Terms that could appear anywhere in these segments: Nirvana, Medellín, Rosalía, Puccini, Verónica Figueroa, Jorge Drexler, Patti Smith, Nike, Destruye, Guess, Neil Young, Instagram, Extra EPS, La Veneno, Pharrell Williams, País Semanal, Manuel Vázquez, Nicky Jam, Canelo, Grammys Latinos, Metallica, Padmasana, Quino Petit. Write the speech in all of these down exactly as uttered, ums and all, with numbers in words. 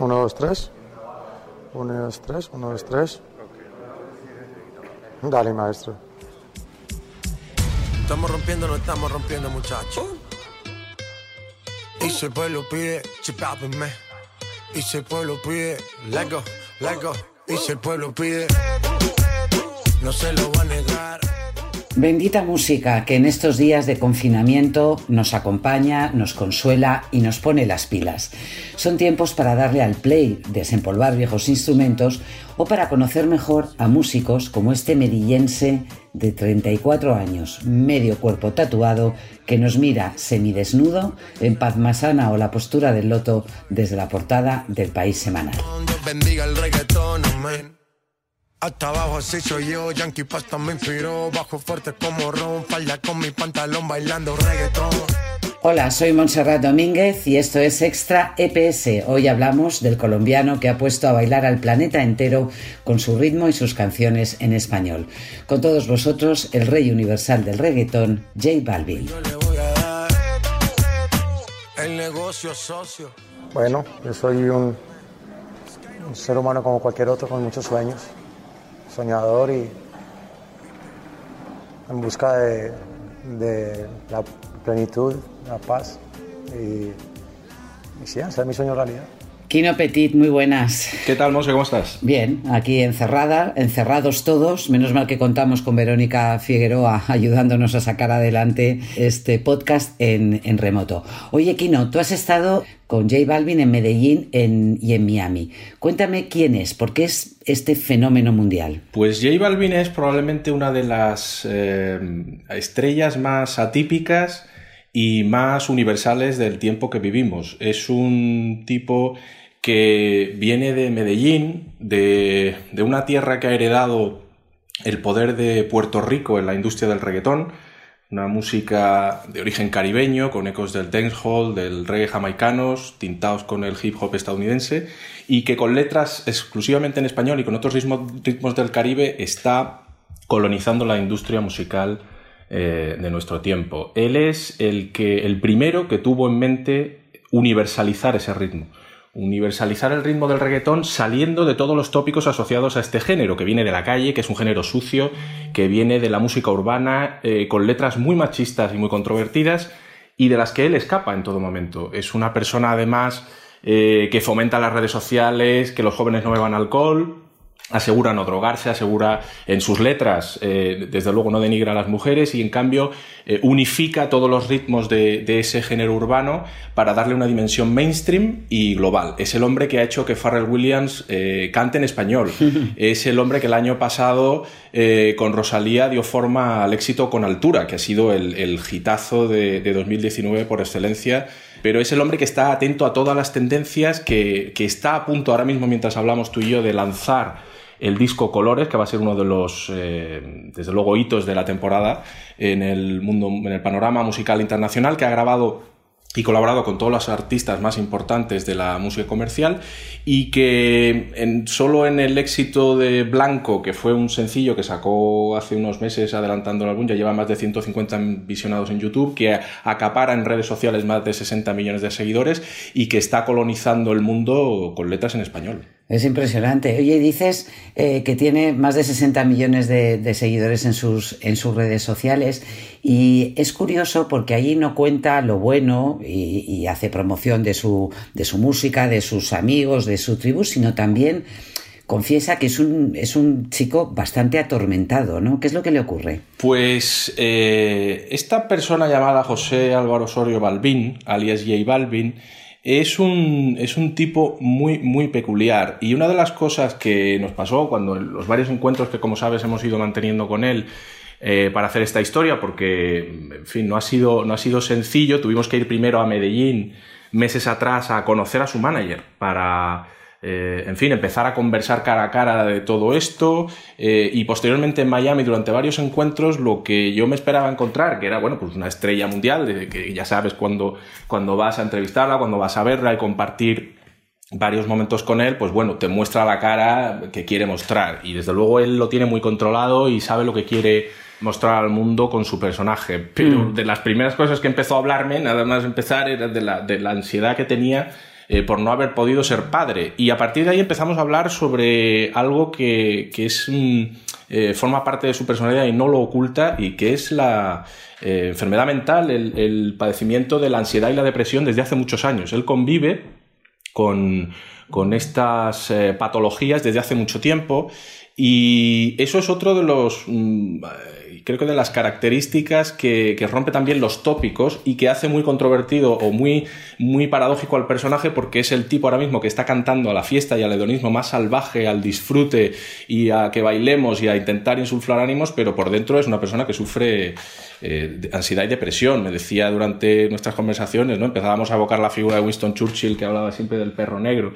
Uno, dos, tres. Uno, dos, tres. Uno, dos, tres. Dale, maestro. Estamos rompiendo, no estamos rompiendo, muchachos. Y si el pueblo pide, chipápenme. Y si el pueblo pide, lego, lego. Y si el pueblo pide, no se lo va a negar. Bendita música que en estos días de confinamiento nos acompaña, nos consuela y nos pone las pilas. Son tiempos para darle al play, desempolvar viejos instrumentos o para conocer mejor a músicos como este melillense de treinta y cuatro años, medio cuerpo tatuado, que nos mira semidesnudo en Padmasana o la postura del loto desde la portada del País Semanal. Hasta abajo así soy yo, Yankee Pasta me inspiró, bajo fuerte como ron, falda con mi pantalón bailando reggaetón. Hola, soy Montserrat Domínguez y esto es Extra E P S. Hoy hablamos del colombiano que ha puesto a bailar al planeta entero con su ritmo y sus canciones en español. Con todos vosotros, el rey universal del reggaetón, J Balvin. Yo le voy a dar el negocio, socio. Bueno, yo soy un, un ser humano como cualquier otro, con muchos sueños. Soñador y en busca de, de la plenitud, la paz y, y sí, hacer mi sueño realidad. Quino Petit, muy buenas. ¿Qué tal, Monse? ¿Cómo estás? Bien, aquí encerrada, encerrados todos. Menos mal que contamos con Verónica Figueroa ayudándonos a sacar adelante este podcast en, en remoto. Oye, Quino, tú has estado con J Balvin en Medellín en, y en Miami. Cuéntame quién es, por qué es este fenómeno mundial. Pues J Balvin es probablemente una de las eh, estrellas más atípicas y más universales del tiempo que vivimos. Es un tipo que viene de Medellín, de, de una tierra que ha heredado el poder de Puerto Rico en la industria del reggaetón, una música de origen caribeño, con ecos del dancehall, del reggae jamaicanos, tintados con el hip hop estadounidense, y que con letras exclusivamente en español y con otros ritmos, ritmos del Caribe está colonizando la industria musical Eh, de nuestro tiempo. Él es el, que, el primero que tuvo en mente universalizar ese ritmo, universalizar el ritmo del reggaetón saliendo de todos los tópicos asociados a este género, que viene de la calle, que es un género sucio, que viene de la música urbana, eh, con letras muy machistas y muy controvertidas, y de las que él escapa en todo momento. Es una persona, además, eh, que fomenta las redes sociales, que los jóvenes no beban alcohol, asegura no drogarse, asegura en sus letras, eh, desde luego no denigra a las mujeres y en cambio eh, unifica todos los ritmos de, de ese género urbano para darle una dimensión mainstream y global. Es el hombre que ha hecho que Pharrell Williams eh, cante en español. Es el hombre que el año pasado eh, con Rosalía dio forma al éxito Con Altura, que ha sido el, el hitazo de, de dos mil diecinueve por excelencia. Pero es el hombre que está atento a todas las tendencias, que, que está a punto ahora mismo, mientras hablamos tú y yo, de lanzar el disco Colores, que va a ser uno de los, eh, desde luego, hitos de la temporada en el mundo, en el panorama musical internacional, que ha grabado y colaborado con todos los artistas más importantes de la música comercial y que en, solo en el éxito de Blanco, que fue un sencillo que sacó hace unos meses adelantando el álbum, ya lleva más de ciento cincuenta visionados en YouTube, que acapara en redes sociales más de sesenta millones de seguidores y que está colonizando el mundo con letras en español. Es impresionante. Oye, dices eh, que tiene más de sesenta millones de, de seguidores en sus, en sus redes sociales y es curioso porque allí no cuenta lo bueno y, y hace promoción de su, de su música, de sus amigos, de su tribu, sino también confiesa que es un, es un chico bastante atormentado, ¿no? ¿Qué es lo que le ocurre? Pues eh, esta persona llamada José Álvaro Osorio Balvin, alias J Balvin, Es un, es un tipo muy, muy peculiar y una de las cosas que nos pasó cuando los varios encuentros que, como sabes, hemos ido manteniendo con él eh, para hacer esta historia, porque, en fin, no ha sido, no ha sido sencillo. Tuvimos que ir primero a Medellín meses atrás a conocer a su manager para, eh, en fin, empezar a conversar cara a cara de todo esto eh, y posteriormente en Miami durante varios encuentros lo que yo me esperaba encontrar, que era, bueno, pues una estrella mundial, que ya sabes cuando, cuando vas a entrevistarla, cuando vas a verla y compartir varios momentos con él, pues bueno, te muestra la cara que quiere mostrar y desde luego él lo tiene muy controlado y sabe lo que quiere mostrar al mundo con su personaje, pero mm. de las primeras cosas que empezó a hablarme, nada más empezar, era de la, de la ansiedad que tenía eh, por no haber podido ser padre. Y a partir de ahí empezamos a hablar sobre algo que, que es, eh, forma parte de su personalidad y no lo oculta, y que es la eh, enfermedad mental, el, el padecimiento de la ansiedad y la depresión desde hace muchos años. Él convive con, con estas eh, patologías desde hace mucho tiempo. Y eso es otro de los, creo que de las características que, que rompe también los tópicos y que hace muy controvertido o muy, muy paradójico al personaje, porque es el tipo ahora mismo que está cantando a la fiesta y al hedonismo más salvaje, al disfrute y a que bailemos y a intentar insuflar ánimos, pero por dentro es una persona que sufre eh, ansiedad y depresión. Me decía durante nuestras conversaciones, ¿no? Empezábamos a evocar la figura de Winston Churchill, que hablaba siempre del perro negro.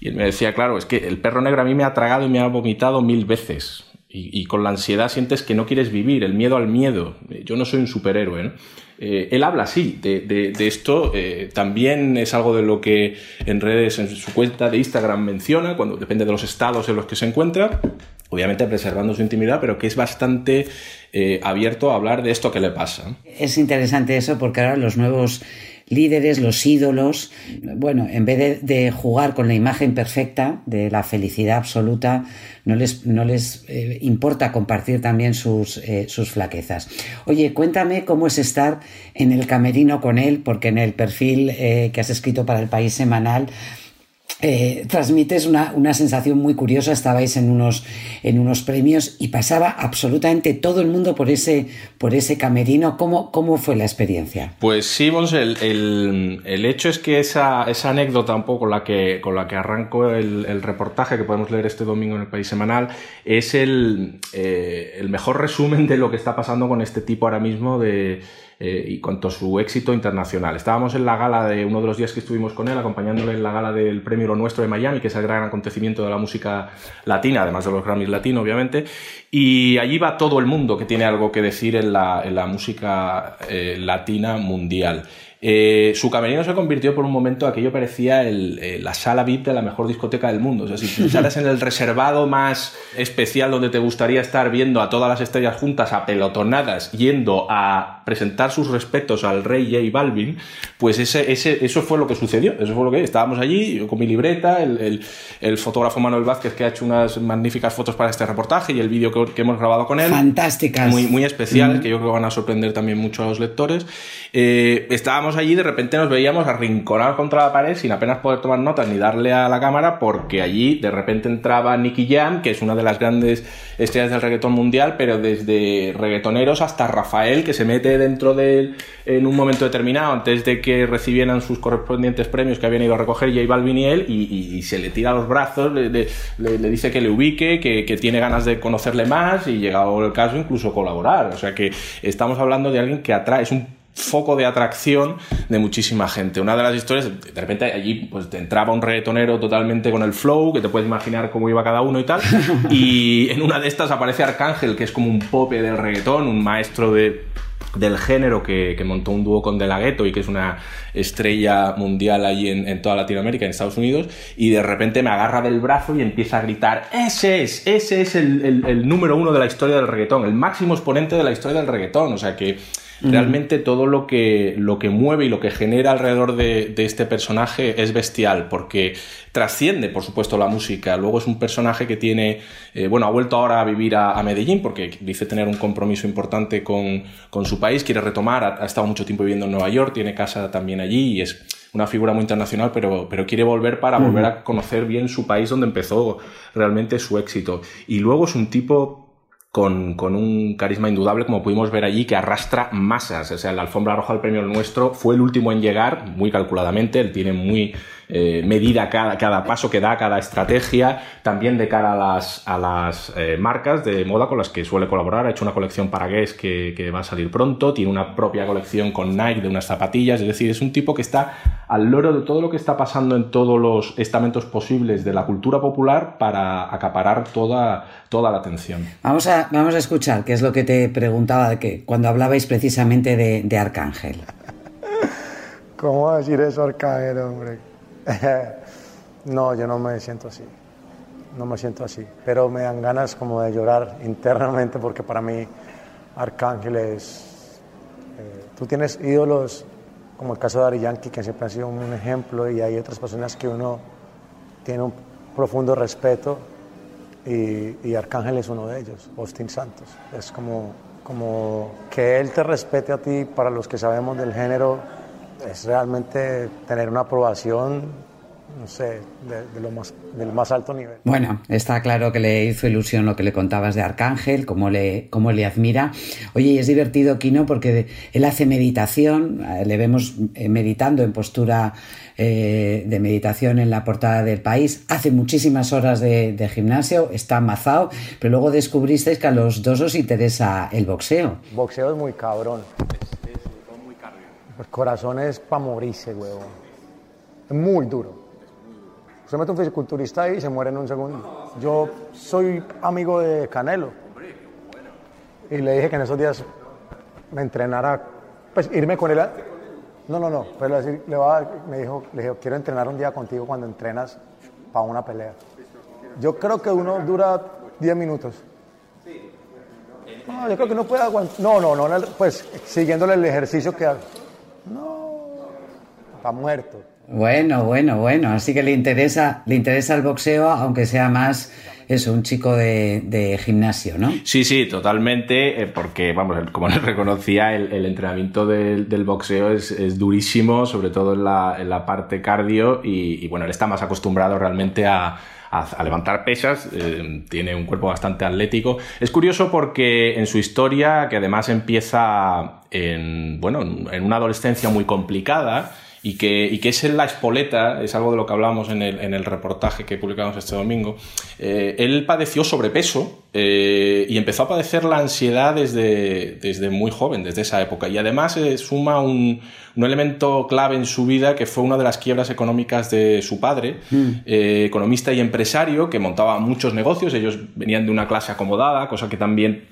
Y él me decía, claro, es que el perro negro a mí me ha tragado y me ha vomitado mil veces. Y, y con la ansiedad sientes que no quieres vivir, el miedo al miedo. Yo no soy un superhéroe, ¿no? Eh, él habla así de, de, de esto. Eh, también es algo de lo que en redes, en su cuenta de Instagram, menciona, cuando depende de los estados en los que se encuentra, obviamente preservando su intimidad, pero que es bastante eh, abierto a hablar de esto que le pasa. Es interesante eso, porque ahora los nuevos líderes, los ídolos, bueno, en vez de, de jugar con la imagen perfecta de la felicidad absoluta, no les, no les eh, importa compartir también sus, eh, sus flaquezas. Oye, cuéntame cómo es estar en el camerino con él, porque en el perfil eh, que has escrito para el País Semanal, Eh, transmites una, una sensación muy curiosa. Estabais en unos, en unos premios y pasaba absolutamente todo el mundo por ese, por ese camerino. ¿Cómo, cómo fue la experiencia? Pues sí, Mons, el, el, el hecho es que esa, esa anécdota un poco con la que, con la que arranco el, el reportaje que podemos leer este domingo en el País Semanal es el, eh, el mejor resumen de lo que está pasando con este tipo ahora mismo de... Eh, y cuanto a su éxito internacional. Estábamos en la gala de uno de los días que estuvimos con él, acompañándole en la gala del Premio Lo Nuestro de Miami, que es el gran acontecimiento de la música latina, además de los Grammys Latinos, obviamente, y allí va todo el mundo que tiene algo que decir en la, en la música eh, latina mundial. Eh, su camerino se convirtió por un momento, aquello parecía el, eh, la sala V I P de la mejor discoteca del mundo. O sea, si pensaras en el reservado más especial donde te gustaría estar, viendo a todas las estrellas juntas, apelotonadas, yendo a presentar sus respetos al rey J Balvin, pues ese, ese, eso fue lo que sucedió. Eso fue lo que estábamos allí, yo con mi libreta, el, el, el fotógrafo Manuel Vázquez, que ha hecho unas magníficas fotos para este reportaje, y el vídeo que, que hemos grabado con él. Fantásticas. Muy, muy especiales, mm. que yo creo que van a sorprender también mucho a los lectores. Eh, estábamos allí, de repente nos veíamos arrinconados contra la pared sin apenas poder tomar notas ni darle a la cámara, porque allí de repente entraba Nicky Jam, que es una de las grandes estrellas del reggaetón mundial, pero desde reggaetoneros hasta Rafael, que se mete dentro de él en un momento determinado, antes de que recibieran sus correspondientes premios que habían ido a recoger J Balvin y él, y, y, y se le tira a los brazos, le, le, le dice que le ubique, que, que tiene ganas de conocerle más y, llegado el caso, incluso colaborar. O sea que estamos hablando de alguien que atrae, es un foco de atracción de muchísima gente. Una de las historias, de repente allí pues te entraba un reggaetonero totalmente con el flow, que te puedes imaginar cómo iba cada uno y tal, y en una de estas aparece Arcángel, que es como un pope del reggaetón, un maestro de, del género, que, que montó un dúo con De La Ghetto y que es una estrella mundial allí en, en toda Latinoamérica, en Estados Unidos, y de repente me agarra del brazo y empieza a gritar: ese es, ese es el, el, el número uno de la historia del reggaetón, el máximo exponente de la historia del reggaetón. O sea que realmente todo lo que, lo que mueve y lo que genera alrededor de, de este personaje es bestial, porque trasciende, por supuesto, la música. Luego es un personaje que tiene... Eh, bueno, ha vuelto ahora a vivir a, a Medellín, porque dice tener un compromiso importante con, con su país, quiere retomar, ha, ha estado mucho tiempo viviendo en Nueva York, tiene casa también allí y es una figura muy internacional, pero, pero quiere volver para uh-huh. volver a conocer bien su país, donde empezó realmente su éxito. Y luego es un tipo... Con, con un carisma indudable, como pudimos ver allí, que arrastra masas. O sea, la alfombra roja del Premio Lo Nuestro fue el último en llegar, muy calculadamente. Él tiene muy eh, medida cada, cada paso que da, cada estrategia, también de cara a las, a las eh, marcas de moda con las que suele colaborar. Ha hecho una colección para Guess que, que va a salir pronto, tiene una propia colección con Nike de unas zapatillas. Es decir, es un tipo que está al loro de todo lo que está pasando en todos los estamentos posibles de la cultura popular para acaparar toda, toda la atención. Vamos a Vamos a escuchar qué es lo que te preguntaba, que cuando hablabais precisamente de, de Arcángel. ¿Cómo va a decir eso, Arcángel, hombre? No, yo no me siento así. No me siento así. Pero me dan ganas como de llorar internamente, porque para mí Arcángel es... Eh, tú tienes ídolos como el caso de Ari Yankee, que siempre ha sido un ejemplo, y hay otras personas que uno tiene un profundo respeto, y, y Arcángel es uno de ellos, Austin Santos. Es como, como que él te respete a ti, para los que sabemos del género, es realmente tener una aprobación, no sé, de, de lo más, del más alto nivel. Bueno, está claro que le hizo ilusión lo que le contabas de Arcángel, cómo le, cómo le admira. Oye, y es divertido, Quino, porque él hace meditación, le vemos meditando en postura eh, de meditación en la portada del País, hace muchísimas horas de, de gimnasio, está amazado, pero luego descubristeis que a los dos os interesa el boxeo. El boxeo es muy cabrón. Es, es muy cardio. El corazón es para morirse, huevón. Es muy duro. Se mete un fisiculturista ahí y se muere en un segundo. Yo soy amigo de Canelo. Y le dije que en esos días me entrenara, pues irme con él. A... No, no, no. Pero le, le va, me dijo, le dije, quiero entrenar un día contigo cuando entrenas para una pelea. Yo creo que uno dura diez minutos. No, yo creo que uno puede aguantar. No, no, no. Pues siguiéndole el ejercicio que hago. No. Está muerto. Bueno, bueno, bueno, así que le interesa, le interesa el boxeo, aunque sea más eso, un chico de, de gimnasio, ¿no? Sí, sí, totalmente, porque, vamos, como les reconocía, el, el entrenamiento del, del boxeo es, es durísimo, sobre todo en la, en la parte cardio, y, y bueno, él está más acostumbrado realmente a... a levantar pesas, eh, tiene un cuerpo bastante atlético. Es curioso porque en su historia, que además empieza en, bueno, en una adolescencia muy complicada y que, y que es en la Espoleta, es algo de lo que hablamos en el, en el reportaje que publicamos este domingo, eh, él padeció sobrepeso eh, y empezó a padecer la ansiedad desde, desde muy joven, desde esa época. Y además eh, suma un, un elemento clave en su vida, que fue una de las quiebras económicas de su padre, mm. eh, economista y empresario, empresario que montaba muchos negocios. Ellos venían de una clase acomodada, cosa que también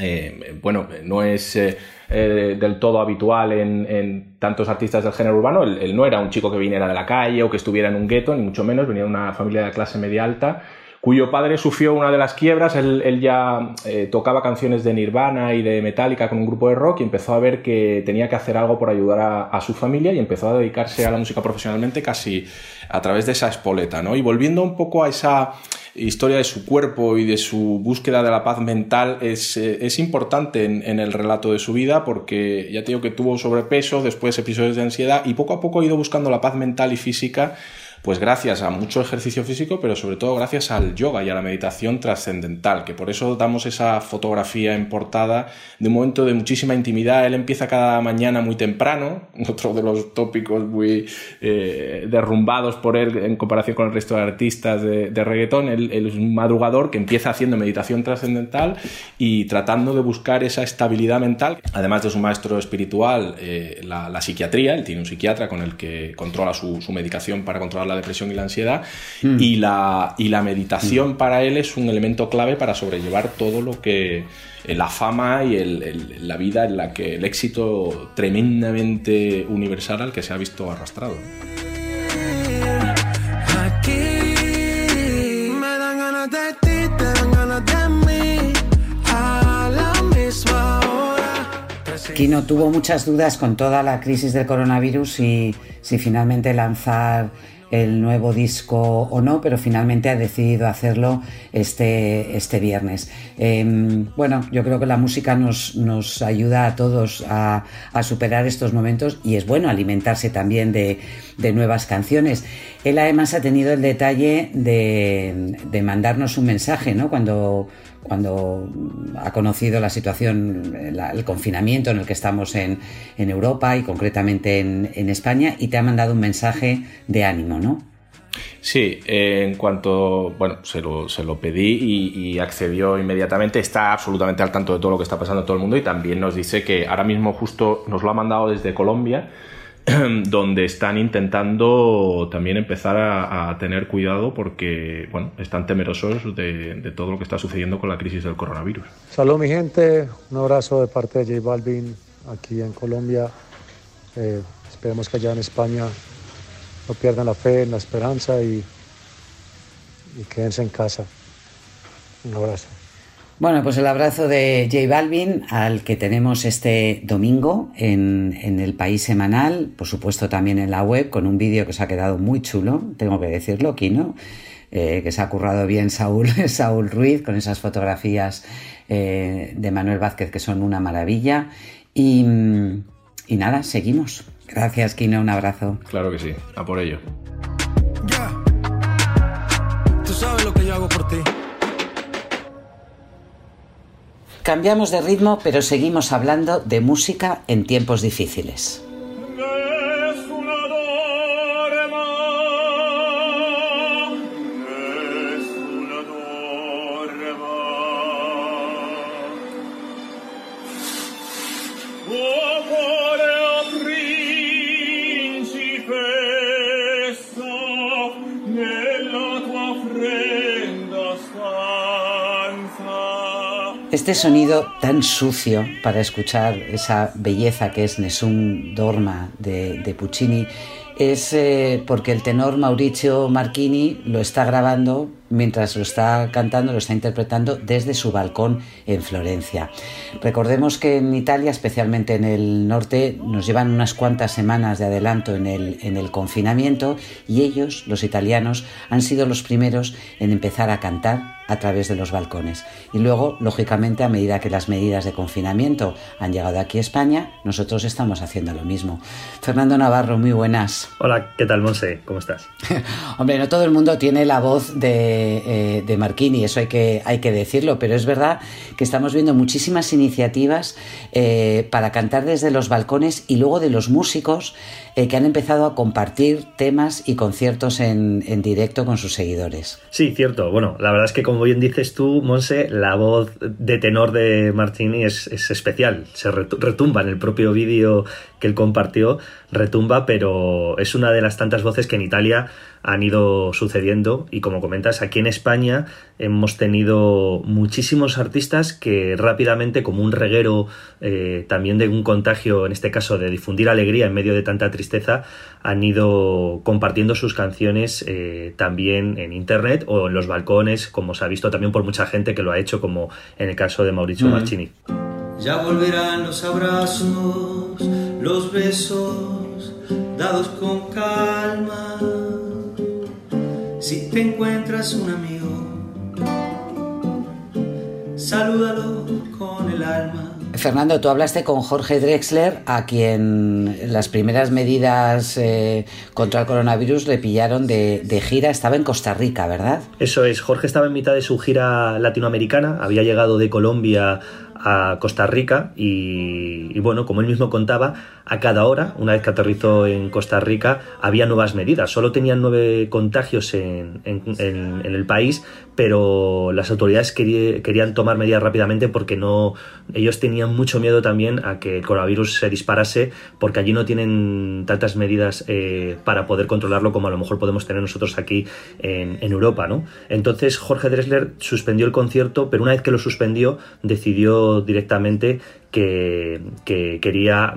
eh, bueno, no es eh, eh, del todo habitual en, en tantos artistas del género urbano. Él, él no era un chico que viniera de la calle o que estuviera en un gueto, ni mucho menos. Venía de una familia de clase media alta, cuyo padre sufrió una de las quiebras. Él, él ya eh, tocaba canciones de Nirvana y de Metallica con un grupo de rock, y empezó a ver que tenía que hacer algo por ayudar a, a su familia, y empezó a dedicarse a la música profesionalmente casi a través de esa Espoleta, ¿no? Y volviendo un poco a esa historia de su cuerpo y de su búsqueda de la paz mental, es, eh, es importante en, en el relato de su vida, porque ya te digo que tuvo sobrepeso, después episodios de ansiedad, y poco a poco ha ido buscando la paz mental y física, pues gracias a mucho ejercicio físico, pero sobre todo gracias al yoga y a la meditación trascendental, que por eso damos esa fotografía en portada de un momento de muchísima intimidad. Él empieza cada mañana muy temprano, otro de los tópicos muy eh, derrumbados por él en comparación con el resto de artistas de, de reggaetón. Él, él es un madrugador que empieza haciendo meditación trascendental y tratando de buscar esa estabilidad mental. Además de su maestro espiritual, eh, la, la psiquiatría, él tiene un psiquiatra con el que controla su, su medicación para controlar la depresión y la ansiedad, mm. y, la, y la meditación mm. para él es un elemento clave para sobrellevar todo lo que la fama y el, el, la vida en la que el éxito tremendamente universal al que se ha visto arrastrado. Aquí me dan ganas de ti, te dan ganas de mí, a la misma hora. Quino tuvo muchas dudas con toda la crisis del coronavirus y si finalmente lanzar el nuevo disco o no, pero finalmente ha decidido hacerlo este, este viernes. Eh, bueno, yo creo que la música nos, nos ayuda a todos a, a superar estos momentos, y es bueno alimentarse también de, de nuevas canciones. Él además ha tenido el detalle de, de mandarnos un mensaje, ¿no? Cuando, cuando ha conocido la situación, la, el confinamiento en el que estamos en, en Europa y concretamente en, en España, y te ha mandado un mensaje de ánimo, ¿no? Sí, eh, en cuanto, bueno, se lo, se lo pedí y, y accedió inmediatamente. Está absolutamente al tanto de todo lo que está pasando en todo el mundo, y también nos dice que ahora mismo justo nos lo ha mandado desde Colombia, donde están intentando también empezar a, a tener cuidado porque, bueno, están temerosos de, de todo lo que está sucediendo con la crisis del coronavirus. Salud, mi gente, un abrazo de parte de J Balvin aquí en Colombia. Eh, esperemos que allá en España no pierdan la fe, la esperanza y, y quédense en casa. Un abrazo. Bueno, pues el abrazo de J Balvin, al que tenemos este domingo en, en el País Semanal, por supuesto también en la web, con un vídeo que os ha quedado muy chulo, tengo que decirlo, Quino, eh, que se ha currado bien Saúl, Saúl Ruiz, con esas fotografías eh, de Manuel Vázquez que son una maravilla. Y, y nada, seguimos. Gracias, Quino, un abrazo. Claro que sí, a por ello. Ya, tú sabes lo que yo hago por ti. Cambiamos de ritmo, pero seguimos hablando de música en tiempos difíciles. Este sonido tan sucio para escuchar esa belleza que es Nessun Dorma de, de Puccini es eh, porque el tenor Maurizio Marchini lo está grabando mientras lo está cantando, lo está interpretando desde su balcón en Florencia. Recordemos que en Italia, especialmente en el norte, nos llevan unas cuantas semanas de adelanto en el, en el confinamiento, y ellos, los italianos, han sido los primeros en empezar a cantar a través de los balcones. Y luego, lógicamente, a medida que las medidas de confinamiento han llegado aquí a España, nosotros estamos haciendo lo mismo. Fernando Navarro, muy buenas. Hola, ¿qué tal, Monse? ¿Cómo estás? Hombre, no todo el mundo tiene la voz de de Marchini, eso hay que, hay que decirlo, pero es verdad que estamos viendo muchísimas iniciativas eh, para cantar desde los balcones, y luego de los músicos eh, que han empezado a compartir temas y conciertos en, en directo con sus seguidores. Sí, cierto. Bueno, la verdad es que, como bien dices tú, Monse, la voz de tenor de Marchini es, es especial, se retumba en el propio vídeo que él compartió, retumba, pero es una de las tantas voces que en Italia han ido sucediendo, y como comentas, aquí en España hemos tenido muchísimos artistas que rápidamente, como un reguero eh, también de un contagio, en este caso de difundir alegría en medio de tanta tristeza, han ido compartiendo sus canciones eh, también en internet o en los balcones, como se ha visto también por mucha gente que lo ha hecho, como en el caso de Maurizio mm-hmm. Marchini. Ya volverán los abrazos, los besos dados con calma. Si te encuentras un amigo, salúdalo con el alma. Fernando, tú hablaste con Jorge Drexler, a quien las primeras medidas eh, contra el coronavirus le pillaron de, de gira. Estaba en Costa Rica, ¿verdad? Eso es. Jorge estaba en mitad de su gira latinoamericana. Había llegado de Colombia a Costa Rica y, y bueno, como él mismo contaba, a cada hora, una vez que aterrizó en Costa Rica, había nuevas medidas. Solo tenían nueve contagios en, en, en, en el país, pero las autoridades quería, querían tomar medidas rápidamente porque no, ellos tenían mucho miedo también a que el coronavirus se disparase, porque allí no tienen tantas medidas eh, para poder controlarlo como a lo mejor podemos tener nosotros aquí en, en Europa, ¿no? Entonces Jorge Drexler suspendió el concierto, pero una vez que lo suspendió decidió directamente que, que quería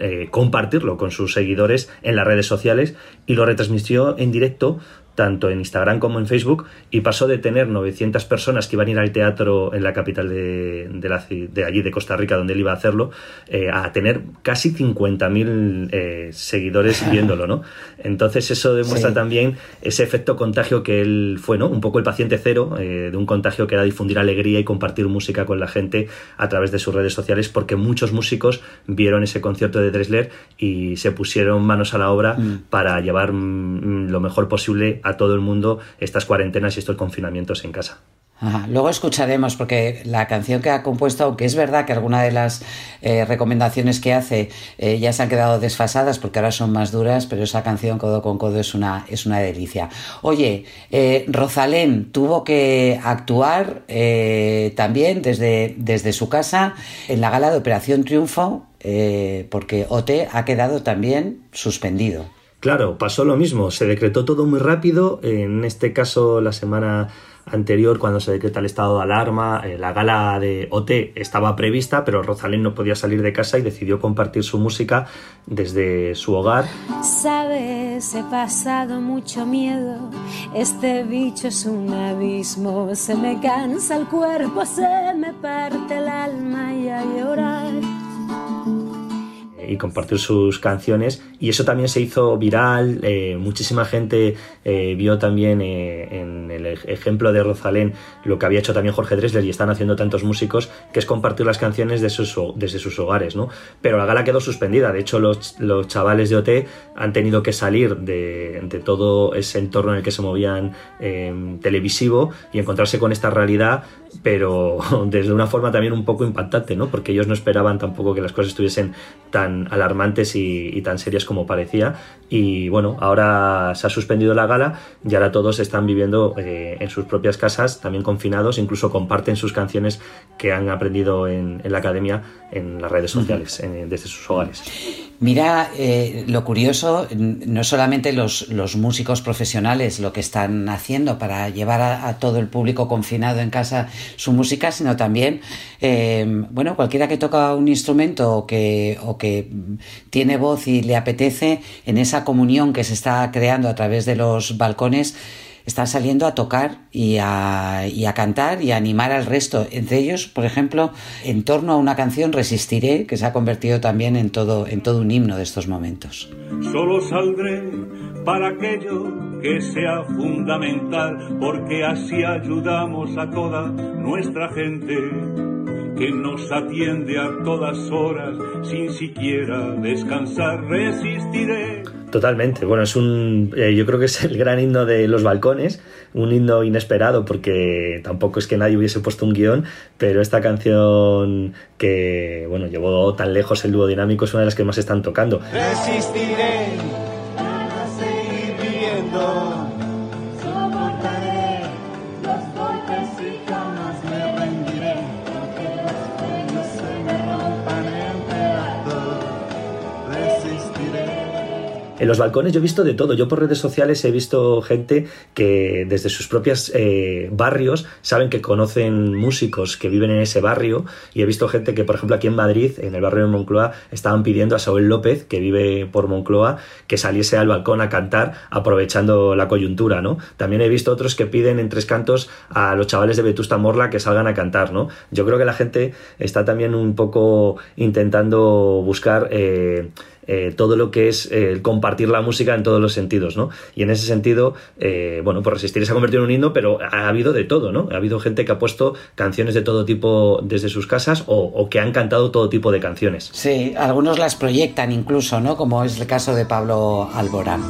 eh, compartirlo con sus seguidores en las redes sociales, y lo retransmitió en directo tanto en Instagram como en Facebook, y pasó de tener novecientas personas que iban a ir al teatro en la capital de, de, la, de allí de Costa Rica, donde él iba a hacerlo, eh, a tener casi cincuenta mil eh, seguidores viéndolo, ¿no? Entonces eso demuestra sí. también ese efecto contagio que él fue, ¿no? Un poco el paciente cero eh, de un contagio que era difundir alegría y compartir música con la gente a través de sus redes sociales, porque muchos músicos vieron ese concierto de Drexler y se pusieron manos a la obra mm. para llevar mm, lo mejor posible a todo el mundo estas cuarentenas y estos confinamientos en casa. Ajá. Luego escucharemos, porque la canción que ha compuesto, aunque es verdad que alguna de las eh, recomendaciones que hace eh, ya se han quedado desfasadas porque ahora son más duras, pero esa canción Codo con Codo es una, es una delicia. Oye, eh, Rozalén tuvo que actuar eh, también desde, desde su casa en la gala de Operación Triunfo eh, porque O T ha quedado también suspendido. Claro, pasó lo mismo, se decretó todo muy rápido, en este caso la semana anterior, cuando se decreta el estado de alarma, eh, la gala de O T estaba prevista, pero Rozalén no podía salir de casa y decidió compartir su música desde su hogar. Sabes, he pasado mucho miedo, este bicho es un abismo, se me cansa el cuerpo, se me parte el alma y a llorar. Y compartir sus canciones, y eso también se hizo viral. Eh, muchísima gente eh, vio también eh, en el ejemplo de Rozalén lo que había hecho también Jorge Drexler y están haciendo tantos músicos, que es compartir las canciones de sus, desde sus hogares, ¿no? Pero la gala quedó suspendida. De hecho, los, los chavales de O T han tenido que salir de, de todo ese entorno en el que se movían eh, televisivo y encontrarse con esta realidad, pero desde una forma también un poco impactante, ¿no? Porque ellos no esperaban tampoco que las cosas estuviesen tan alarmantes y, y tan serias como parecía. Y bueno, ahora se ha suspendido la gala y ahora todos están viviendo eh, en sus propias casas, también confinados, incluso comparten sus canciones que han aprendido en, en la academia, en las redes sociales, uh-huh. en, desde sus hogares. Mira, eh, lo curioso, no solamente los, los músicos profesionales lo que están haciendo para llevar a, a todo el público confinado en casa su música, sino también eh, bueno, cualquiera que toca un instrumento o que, o que tiene voz y le apetece, en esa comunión que se está creando a través de los balcones, están saliendo a tocar y a, y a cantar y a animar al resto. Entre ellos, por ejemplo, en torno a una canción, Resistiré, que se ha convertido también en todo, en todo un himno de estos momentos. Solo saldré para aquello que sea fundamental, porque así ayudamos a toda nuestra gente que nos atiende a todas horas sin siquiera descansar. Resistiré. Totalmente. Bueno, es un eh, yo creo que es el gran himno de los balcones, un himno inesperado porque tampoco es que nadie hubiese puesto un guión, pero esta canción que, bueno, llevó tan lejos el dúo dinámico es una de las que más están tocando. Resistiré, para seguir viviendo, soportaré los golpes y jamás me rendiré, porque los pelos se me rompan en pedazos. Resistiré. En los balcones yo he visto de todo. Yo por redes sociales he visto gente que desde sus propios eh, barrios saben que conocen músicos que viven en ese barrio, y he visto gente que, por ejemplo, aquí en Madrid, en el barrio de Moncloa, estaban pidiendo a Saúl López, que vive por Moncloa, que saliese al balcón a cantar aprovechando la coyuntura, ¿no? También he visto otros que piden en Tres Cantos a los chavales de Vetusta Morla que salgan a cantar, ¿no? Yo creo que la gente está también un poco intentando buscar... Eh, Eh, todo lo que es eh, compartir la música en todos los sentidos, ¿no? Y en ese sentido, eh, bueno, pues Resistir se ha convertido en un himno, pero ha habido de todo, ¿no? Ha habido gente que ha puesto canciones de todo tipo desde sus casas o, o que han cantado todo tipo de canciones. Sí, algunos las proyectan incluso, ¿no? Como es el caso de Pablo Alborán.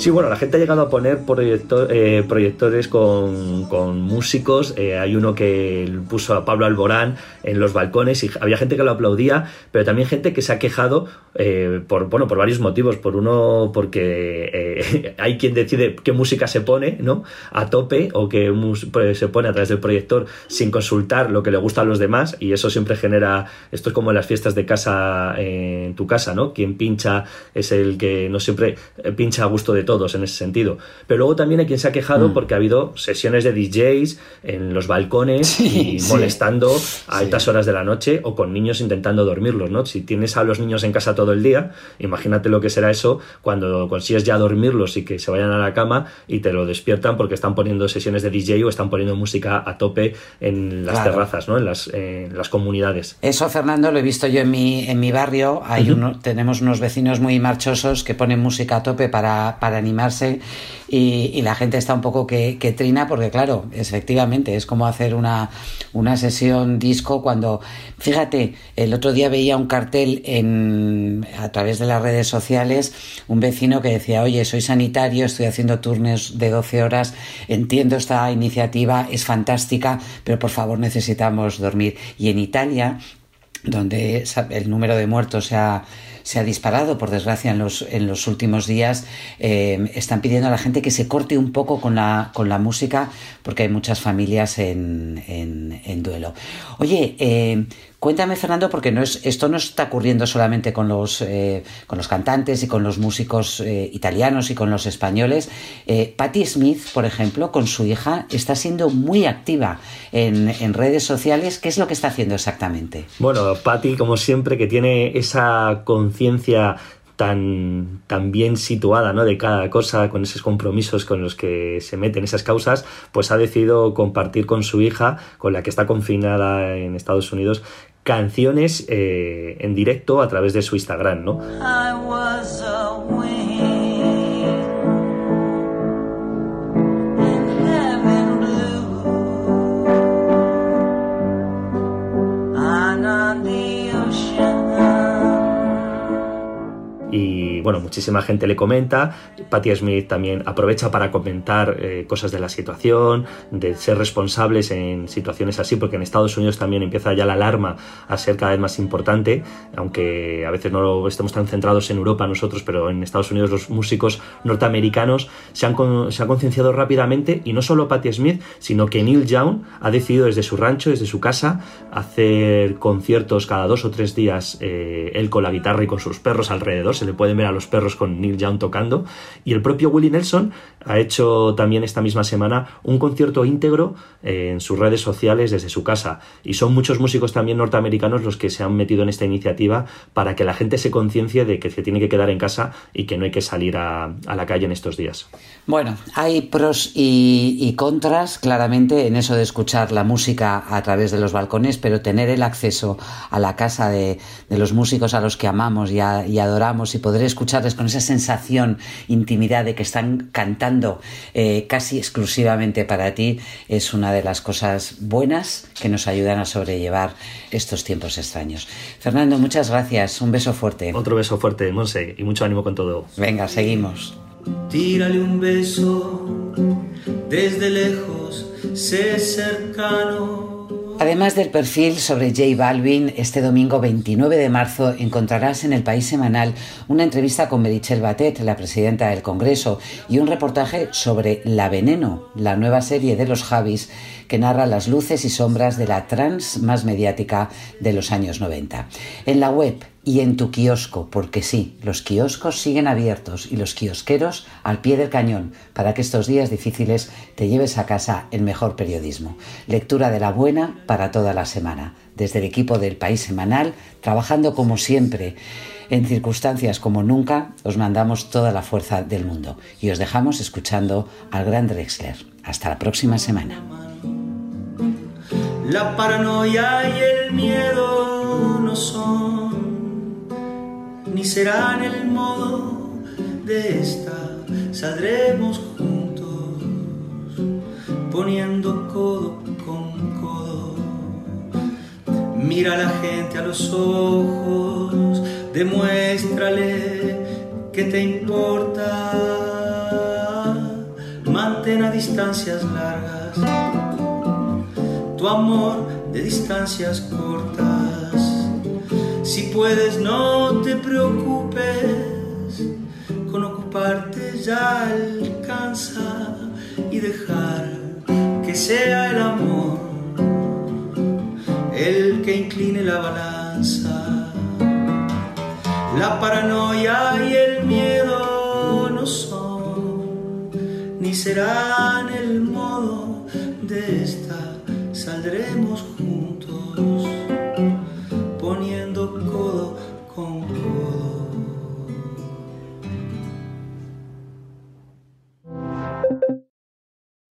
Sí, bueno, la gente ha llegado a poner proyector, eh, proyectores con, con músicos. Eh, hay uno que puso a Pablo Alborán en los balcones y había gente que lo aplaudía, pero también gente que se ha quejado eh, por, bueno, por varios motivos. Por uno, porque eh, hay quien decide qué música se pone, ¿no? A tope, o que se pone a través del proyector sin consultar lo que le gusta a los demás, y eso siempre genera... Esto es como en las fiestas de casa, eh, en tu casa, ¿no? Quien pincha es el que no siempre pincha a gusto de todos en ese sentido. Pero luego también hay quien se ha quejado mm. porque ha habido sesiones de D Js en los balcones, sí, y sí. molestando a altas sí. horas de la noche, o con niños intentando dormirlos, ¿no? Si tienes a los niños en casa todo el día, imagínate lo que será eso cuando consigues ya dormirlos y que se vayan a la cama y te lo despiertan porque están poniendo sesiones de D J o están poniendo música a tope en las claro. terrazas, ¿no? En las, eh, en las comunidades. Eso, Fernando, lo he visto yo en mi, en mi barrio. Hay uh-huh. uno, tenemos unos vecinos muy marchosos que ponen música a tope para, para animarse, y, y la gente está un poco que, que trina, porque claro, efectivamente es como hacer una, una sesión disco cuando, fíjate, el otro día veía un cartel en, a través de las redes sociales, un vecino que decía: oye, soy sanitario, estoy haciendo turnos de doce horas, entiendo esta iniciativa, es fantástica, pero por favor necesitamos dormir. Y en Italia donde el número de muertos se ha, se ha disparado, por desgracia, en los, en los últimos días, eh, están pidiendo a la gente que se corte un poco con la, con la música, porque hay muchas familias en, en, en duelo. Oye, eh, cuéntame, Fernando, porque no es, esto no está ocurriendo solamente con los, eh, con los cantantes y con los músicos eh, italianos y con los españoles. Eh, Patti Smith, por ejemplo, con su hija, está siendo muy activa en, en redes sociales. ¿Qué es lo que está haciendo exactamente? Bueno, Patti, como siempre, que tiene esa conciencia tan, tan bien situada, ¿no?, de cada cosa, con esos compromisos con los que se meten esas causas, pues ha decidido compartir con su hija, con la que está confinada en Estados Unidos, canciones eh, en directo a través de su Instagram, ¿no? I was away. Y bueno, muchísima gente le comenta. Patti Smith también aprovecha para comentar eh, cosas de la situación, de ser responsables en situaciones así, porque en Estados Unidos también empieza ya la alarma a ser cada vez más importante, aunque a veces no estemos tan centrados en Europa nosotros, pero en Estados Unidos los músicos norteamericanos se han, con, se han concienciado rápidamente, y no solo Patti Smith, sino que Neil Young ha decidido desde su rancho, desde su casa, hacer conciertos cada dos o tres días, eh, él con la guitarra y con sus perros alrededor. Se le pueden ver a los perros con Neil Young tocando. Y el propio Willie Nelson ha hecho también esta misma semana un concierto íntegro en sus redes sociales desde su casa. Y son muchos músicos también norteamericanos los que se han metido en esta iniciativa para que la gente se conciencie de que se tiene que quedar en casa y que no hay que salir a, a la calle en estos días. Bueno, hay pros y, y contras, claramente, en eso de escuchar la música a través de los balcones, pero tener el acceso a la casa de, de los músicos a los que amamos y, a, y adoramos, y poder escucharles con esa sensación, intimidad de que están cantando eh, casi exclusivamente para ti, es una de las cosas buenas que nos ayudan a sobrellevar estos tiempos extraños. Fernando, muchas gracias. Un beso fuerte. Otro beso fuerte, Monse, y mucho ánimo con todo. Venga, seguimos. Tírale un beso desde lejos, sé cercano. Además del perfil sobre J Balvin, este domingo veintinueve de marzo encontrarás en el País Semanal una entrevista con Meritxell Batet, la presidenta del Congreso, y un reportaje sobre La Veneno, la nueva serie de los Javis, que narra las luces y sombras de la trans más mediática de los años noventa. En la web y en tu kiosco, porque sí, los kioscos siguen abiertos y los kiosqueros al pie del cañón para que estos días difíciles te lleves a casa el mejor periodismo. Lectura de la buena para toda la semana. Desde el equipo del País Semanal, trabajando como siempre, en circunstancias como nunca, os mandamos toda la fuerza del mundo y os dejamos escuchando al gran Drexler. Hasta la próxima semana. La paranoia y el miedo no son ni serán el modo de esta. Saldremos juntos, poniendo codo con codo. Mira a la gente a los ojos, demuéstrale que te importa. Mantén a distancias largas tu amor de distancias cortas. Si puedes, no te preocupes, con ocuparte ya alcanza, y dejar que sea el amor el que incline la balanza. La paranoia y el miedo no son ni serán el modo de esta. Saldremos juntos,